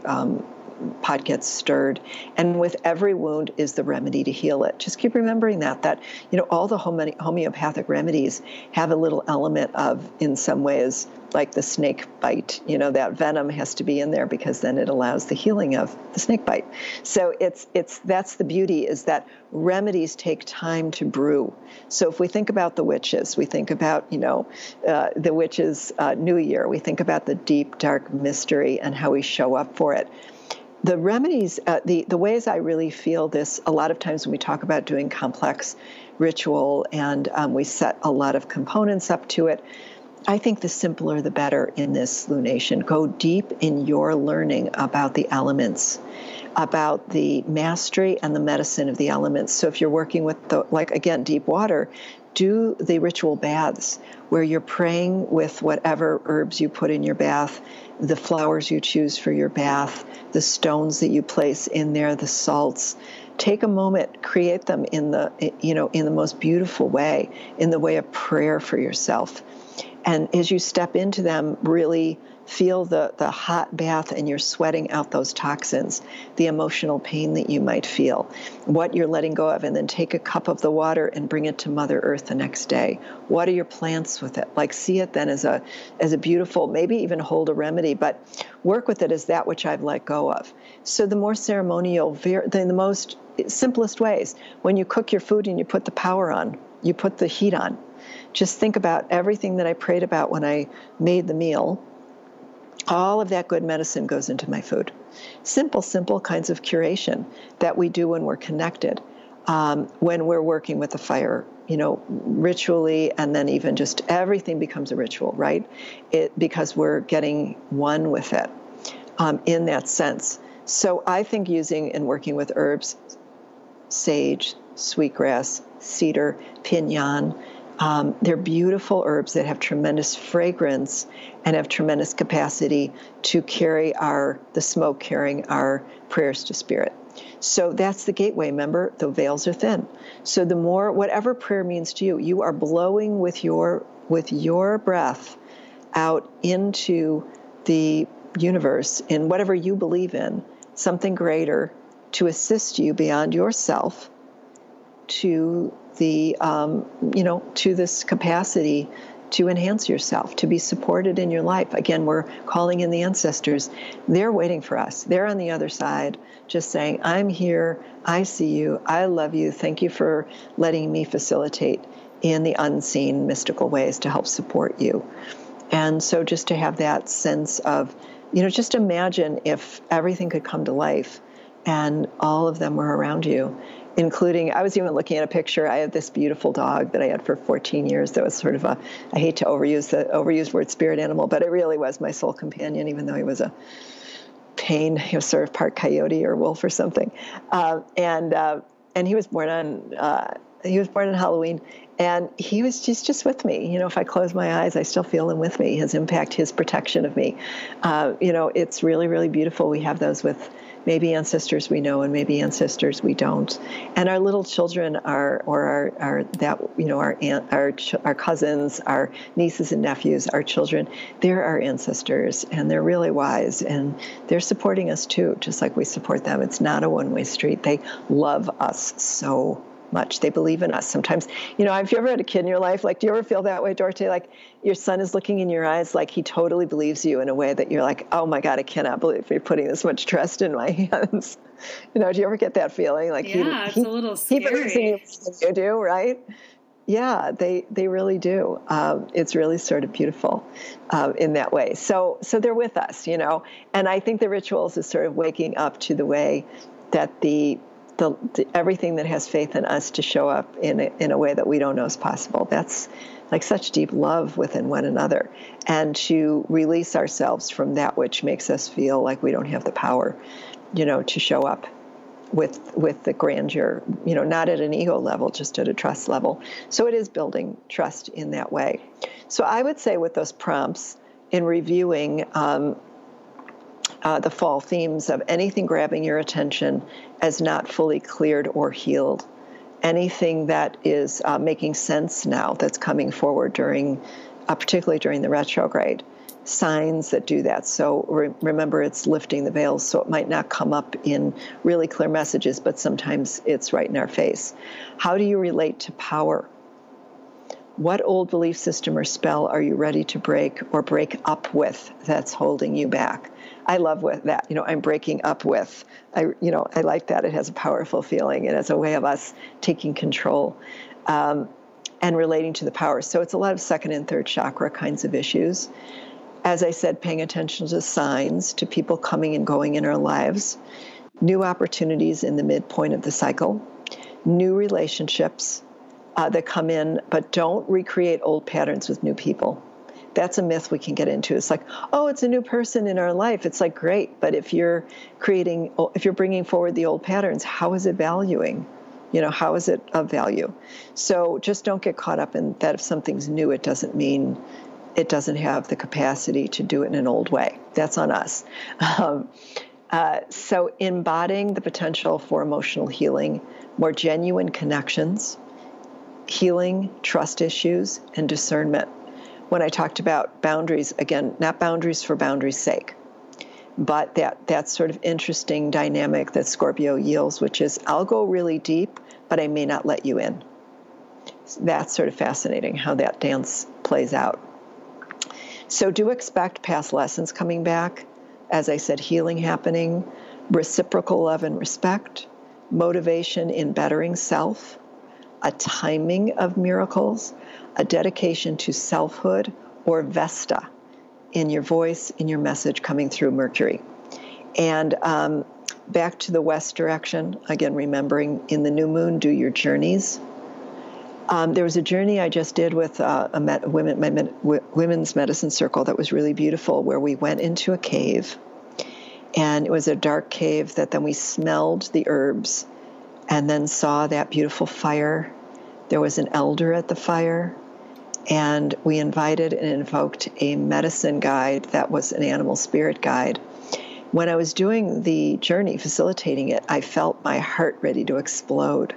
pot gets stirred, and with every wound is the remedy to heal it. Just keep remembering that you know, all the homeopathic remedies have a little element of, in some ways, like the snake bite. You know, that venom has to be in there, because then it allows the healing of the snake bite. So that's the beauty, is that remedies take time to brew. So if we think about the witches, we think about, you know, the witches' New Year, we think about the deep, dark mystery and how we show up for it. The remedies, the ways I really feel this, a lot of times when we talk about doing complex ritual and we set a lot of components up to it, I think the simpler the better in this lunation. Go deep in your learning about the elements, about the mastery and the medicine of the elements. So if you're working with deep water, do the ritual baths where you're praying with whatever herbs you put in your bath, the flowers you choose for your bath, the stones that you place in there, the salts. Take a moment, create them in the most beautiful way, in the way of prayer for yourself. And as you step into them, really feel the hot bath, and you're sweating out those toxins, the emotional pain that you might feel, what you're letting go of, and then take a cup of the water and bring it to Mother Earth the next day. Water your plants with it. Like, see it then as a beautiful, maybe even hold a remedy, but work with it as that which I've let go of. So the more ceremonial, the most simplest ways, when you cook your food and you put the power on, you put the heat on, just think about everything that I prayed about when I made the meal. All of that good medicine goes into my food. Simple kinds of curation that we do when we're connected, when we're working with the fire, you know, ritually, and then even just everything becomes a ritual, right? Because we're getting one with it, in that sense. So I think using and working with herbs, sage, sweetgrass, cedar, pinon, they're beautiful herbs that have tremendous fragrance and have tremendous capacity to carry the smoke, carrying our prayers to spirit. So that's the gateway. Remember, the veils are thin. So the more, whatever prayer means to you, you are blowing with your breath out into the universe, in whatever you believe in, something greater to assist you beyond yourself to the, to this capacity to enhance yourself, to be supported in your life. Again, we're calling in the ancestors. They're waiting for us. They're on the other side, just saying, I'm here. I see you. I love you. Thank you for letting me facilitate in the unseen, mystical ways to help support you. And so just to have that sense of, you know, just imagine if everything could come to life and all of them were around you, including, I was even looking at a picture. I had this beautiful dog that I had for 14 years that was sort of a, I hate to overuse the overused word spirit animal, but it really was my soul companion, even though he was a pain, he was sort of part coyote or wolf or something. And he was born on, Halloween, and he was just with me. You know, if I close my eyes, I still feel him with me, his impact, his protection of me. You know, it's really, really beautiful. We have those with maybe ancestors we know and maybe ancestors we don't. And our little children are, or our that, you know, our aunt, our cousins, our nieces and nephews, our children, they're our ancestors, and they're really wise, and they're supporting us too, just like we support them. It's not a one-way street. They love us so much. They believe in us. Sometimes, you know, if you ever had a kid in your life, like, do you ever feel that way, Dorte? Like, your son is looking in your eyes like he totally believes you in a way that you're like, oh my God, I cannot believe you're putting this much trust in my hands. You know, do you ever get that feeling? Like, yeah, it's a little scary. He believes in you, you do, right? Yeah, they really do. It's really sort of beautiful in that way. So they're with us, you know, and I think the rituals is sort of waking up to the way that the everything that has faith in us to show up in a way that we don't know is possible. That's like such deep love within one another, and to release ourselves from that which makes us feel like we don't have the power, you know, to show up with the grandeur, you know, not at an ego level, just at a trust level. So it is building trust in that way. So I would say with those prompts in reviewing, the fall themes of anything grabbing your attention as not fully cleared or healed, anything that is making sense now that's coming forward during, particularly during the retrograde, signs that do that. So remember, it's lifting the veils, so it might not come up in really clear messages, but sometimes it's right in our face. How do you relate to power? What old belief system or spell are you ready to break or break up with that's holding you back? I love with that, you know, I'm breaking up with, you know, I like that. It has a powerful feeling, and it's a way of us taking control and relating to the power. So it's a lot of second and third chakra kinds of issues. As I said, paying attention to signs, to people coming and going in our lives, new opportunities in the midpoint of the cycle, new relationships, that come in, but don't recreate old patterns with new people. That's a myth we can get into. It's like, oh, it's a new person in our life. It's like, great. But if you're bringing forward the old patterns, how is it valuing? You know, how is it of value? So just don't get caught up in that. If something's new, it doesn't mean it doesn't have the capacity to do it in an old way. That's on us. So embodying the potential for emotional healing, more genuine connections, healing, trust issues, and discernment. When I talked about boundaries, again, not boundaries for boundaries' sake, but that sort of interesting dynamic that Scorpio yields, which is, I'll go really deep, but I may not let you in. That's sort of fascinating how that dance plays out. So do expect past lessons coming back. As I said, healing happening, reciprocal love and respect, motivation in bettering self, a timing of miracles, a dedication to selfhood or Vesta in your voice, in your message coming through Mercury. And back to the west direction, again, remembering in the new moon, do your journeys. There was a journey I just did with women's medicine circle that was really beautiful, where we went into a cave, and it was a dark cave that then we smelled the herbs and then saw that beautiful fire. There was an elder at the fire, and we invited and invoked a medicine guide that was an animal spirit guide. When I was doing the journey, facilitating it, I felt my heart ready to explode.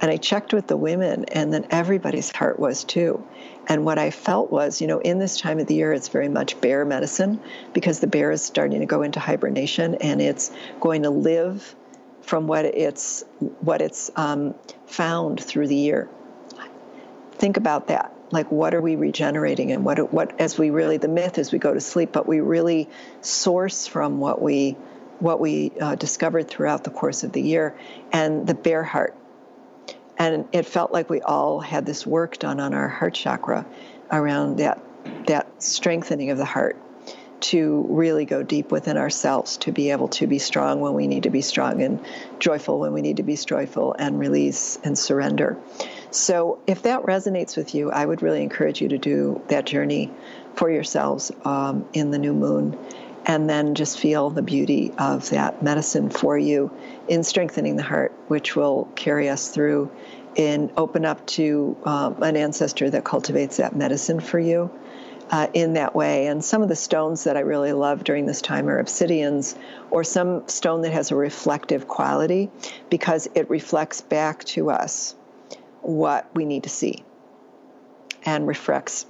And I checked with the women, and then everybody's heart was too. And what I felt was, you know, in this time of the year, it's very much bear medicine, because the bear is starting to go into hibernation, and it's going to live from what it's found through the year. Think about that. Like, what are we regenerating, and what as we really, the myth is we go to sleep, but we really source from what we discovered throughout the course of the year, and the bear heart. And it felt like we all had this work done on our heart chakra around that strengthening of the heart. to really go deep within ourselves, to be able to be strong when we need to be strong and joyful when we need to be joyful and release and surrender. So if that resonates with you, I would really encourage you to do that journey for yourselves in the new moon, and then just feel the beauty of that medicine for you in strengthening the heart, which will carry us through and open up to an ancestor that cultivates that medicine for you. In that way. And some of the stones that I really love during this time are obsidians, or some stone that has a reflective quality, because it reflects back to us what we need to see, and refracts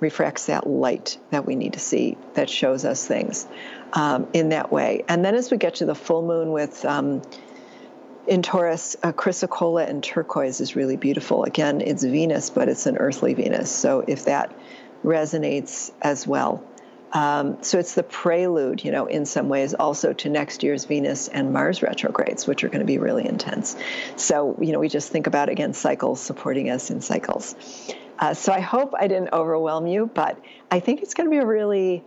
that light that we need to see, that shows us things in that way. And then as we get to the full moon with in Taurus, chrysocolla and turquoise is really beautiful. Again, it's Venus, but it's an earthly Venus. So if that resonates as well. So it's the prelude, you know, in some ways also to next year's Venus and Mars retrogrades, which are going to be really intense. So, you know, we just think about, again, cycles supporting us in cycles. So I hope I didn't overwhelm you, but I think it's going to be a really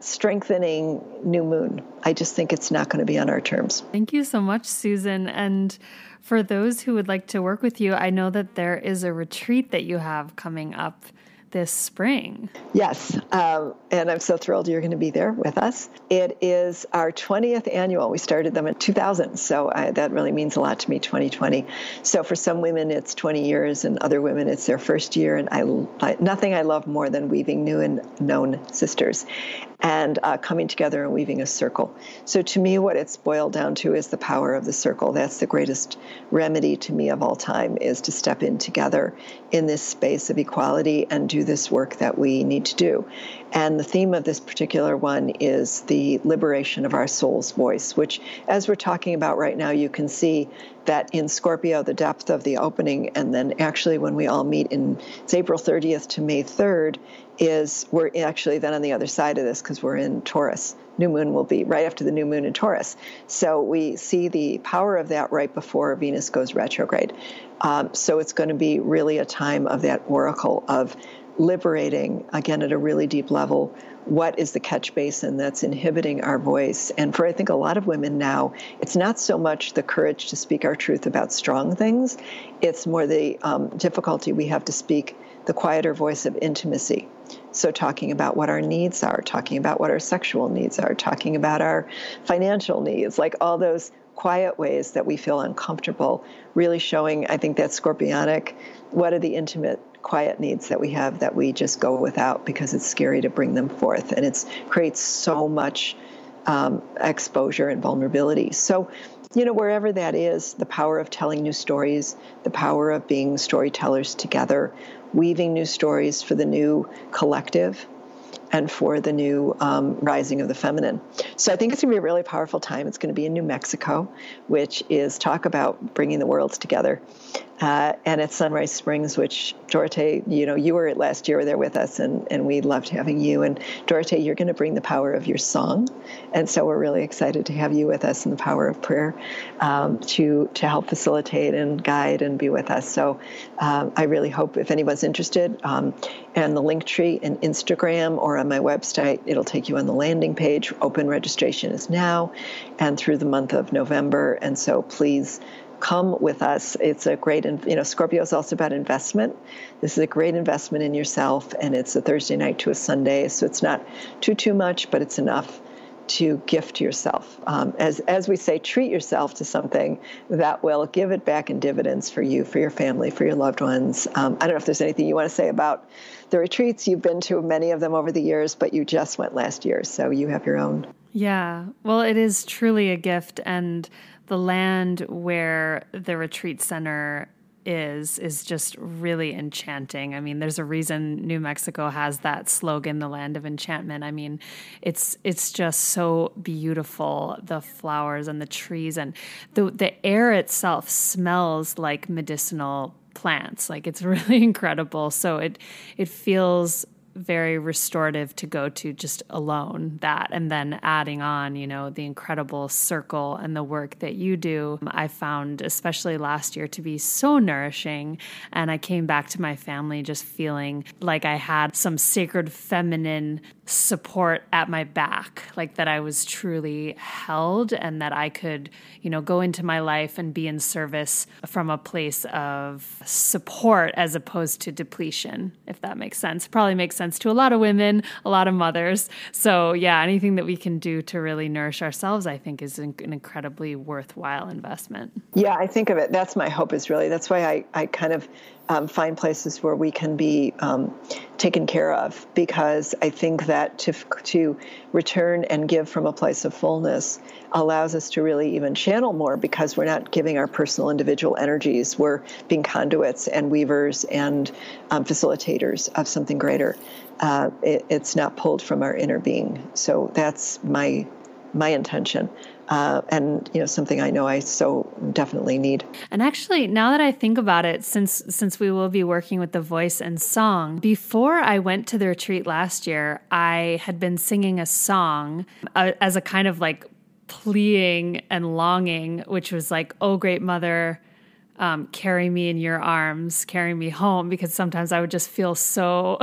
strengthening new moon. I just think it's not going to be on our terms. Thank you so much, Susan. And for those who would like to work with you, I know that there is a retreat that you have coming up this spring. Yes. And I'm so thrilled you're going to be there with us. It is our 20th annual. We started them in 2000. So that really means a lot to me, 2020. So for some women, it's 20 years, and other women, it's their first year. And nothing I love more than weaving new and known sisters and coming together and weaving a circle. So to me, what it's boiled down to is the power of the circle. That's the greatest remedy to me of all time, is to step in together in this space of equality and do this work that we need to do. And the theme of this particular one is the liberation of our soul's voice, which, as we're talking about right now, you can see that in Scorpio, the depth of the opening, and then actually when we all meet it's April 30th to May 3rd, we're actually then on the other side of this, because we're in Taurus. New moon will be right after the new moon in Taurus. So we see the power of that right before Venus goes retrograde. So it's going to be really a time of that oracle of liberating, again, at a really deep level, what is the catch basin that's inhibiting our voice. And for, I think, a lot of women now, it's not so much the courage to speak our truth about strong things. It's more the difficulty we have to speak the quieter voice of intimacy. So talking about what our needs are, talking about what our sexual needs are, talking about our financial needs, like all those quiet ways that we feel uncomfortable, really showing, I think, that Scorpionic, what are the intimate quiet needs that we have that we just go without because it's scary to bring them forth. And it creates so much exposure and vulnerability. So, you know, wherever that is, the power of telling new stories, the power of being storytellers together, weaving new stories for the new collective and for the new rising of the feminine. So I think it's going to be a really powerful time. It's going to be in New Mexico, which is talk about bringing the worlds together. And at Sunrise Springs, which, Dorte, you know, you were at last year there with us, and we loved having you. And Dorte, you're going to bring the power of your song. And so we're really excited to have you with us, and the power of prayer to help facilitate and guide and be with us. So I really hope, if anyone's interested, and the link tree in Instagram or on my website, it'll take you on the landing page. Open registration is now and through the month of November. And so please come with us. It's a great, you know, Scorpio is also about investment. This is a great investment in yourself, and it's a Thursday night to a Sunday. So it's not too much, but it's enough to gift yourself. As we say, treat yourself to something that will give it back in dividends for you, for your family, for your loved ones. I don't know if there's anything you want to say about the retreats. You've been to many of them over the years, but you just went last year, so you have your own. Yeah, well, it is truly a gift, and the land where the retreat center is just really enchanting. I mean, there's a reason New Mexico has that slogan, the land of enchantment. I mean, it's just so beautiful, the flowers and the trees, and the air itself smells like medicinal plants. Like, it's really incredible. So it feels very restorative to go to just alone, that, and then adding on, you know, the incredible circle and the work that you do, I found especially last year to be so nourishing. And I came back to my family just feeling like I had some sacred feminine support at my back, like that I was truly held and that I could, you know, go into my life and be in service from a place of support as opposed to depletion, if that makes sense. Probably makes sense to a lot of women, a lot of mothers. So yeah, anything that we can do to really nourish ourselves, I think is an incredibly worthwhile investment. Yeah, I think of it. That's my hope is really, that's why I kind of find places where we can be taken care of, because I think that to return and give from a place of fullness allows us to really even channel more, because we're not giving our personal individual energies. We're being conduits and weavers and facilitators of something greater. It's not pulled from our inner being. So that's my intention. And, you know, something I know I so definitely need. And actually, now that I think about it, since we will be working with the voice and song, before I went to the retreat last year, I had been singing a song as a kind of like pleading and longing, which was like, oh, great mother, carry me in your arms, carry me home, because sometimes I would just feel so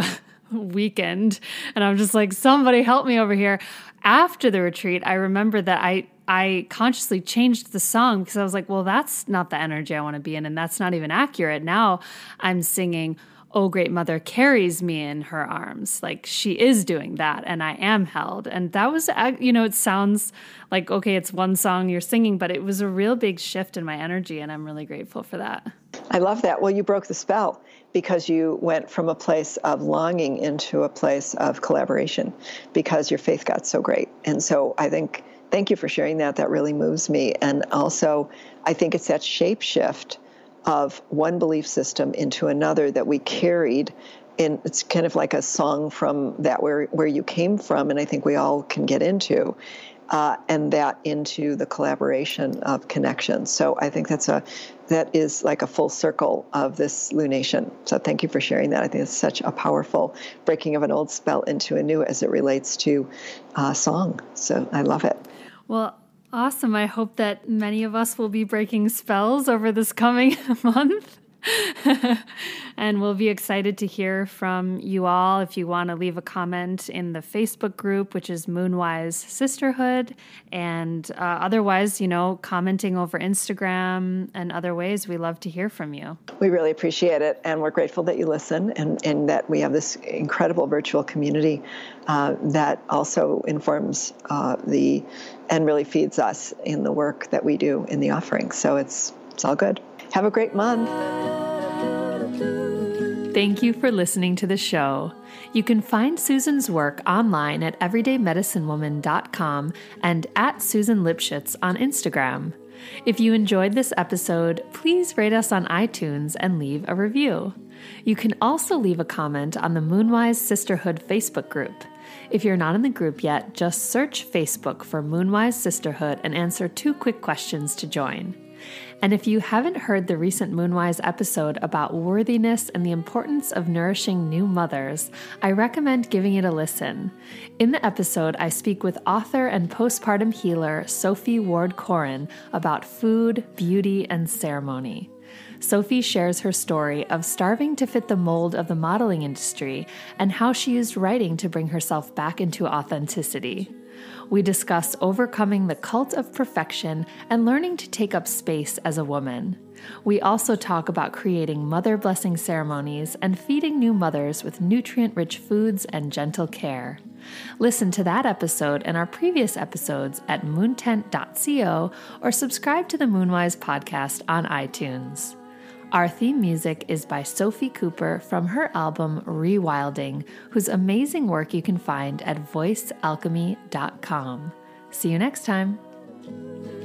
weakened. And I'm just like, somebody help me over here. After the retreat, I remember that I consciously changed the song, because I was like, well, that's not the energy I want to be in, and that's not even accurate. Now I'm singing, oh, great mother carries me in her arms. Like, she is doing that, and I am held. And that was, you know, it sounds like, okay, it's one song you're singing, but it was a real big shift in my energy, and I'm really grateful for that. I love that. Well, you broke the spell, because you went from a place of longing into a place of collaboration, because your faith got so great. And so I think, thank you for sharing that. That really moves me. And also, I think it's that shape shift of one belief system into another that we carried. And it's kind of like a song from that where you came from, and I think we all can get into, and that into the collaboration of connection. So I think that is like a full circle of this lunation. So thank you for sharing that. I think it's such a powerful breaking of an old spell into a new as it relates to song. So I love it. Well, awesome. I hope that many of us will be breaking spells over this coming month. And we'll be excited to hear from you all. If you want to leave a comment in the Facebook group, which is Moonwise Sisterhood, and otherwise, you know, commenting over Instagram and other ways, we love to hear from you. We really appreciate it, and we're grateful that you listen, and that we have this incredible virtual community that also informs and really feeds us in the work that we do in the offering. So it's all good. Have a great month. Thank you for listening to the show. You can find Susan's work online at everydaymedicinewoman.com and at Susan Lipschitz on Instagram. If you enjoyed this episode, please rate us on iTunes and leave a review. You can also leave a comment on the Moonwise Sisterhood Facebook group. If you're not in the group yet, just search Facebook for Moonwise Sisterhood and answer 2 quick questions to join. And if you haven't heard the recent Moonwise episode about worthiness and the importance of nourishing new mothers, I recommend giving it a listen. In the episode, I speak with author and postpartum healer Sophie Ward-Corin about food, beauty, and ceremony. Sophie shares her story of starving to fit the mold of the modeling industry and how she used writing to bring herself back into authenticity. We discuss overcoming the cult of perfection and learning to take up space as a woman. We also talk about creating mother blessing ceremonies and feeding new mothers with nutrient-rich foods and gentle care. Listen to that episode and our previous episodes at moontent.co or subscribe to the Moonwise podcast on iTunes. Our theme music is by Sophie Cooper from her album Rewilding, whose amazing work you can find at voicealchemy.com. See you next time.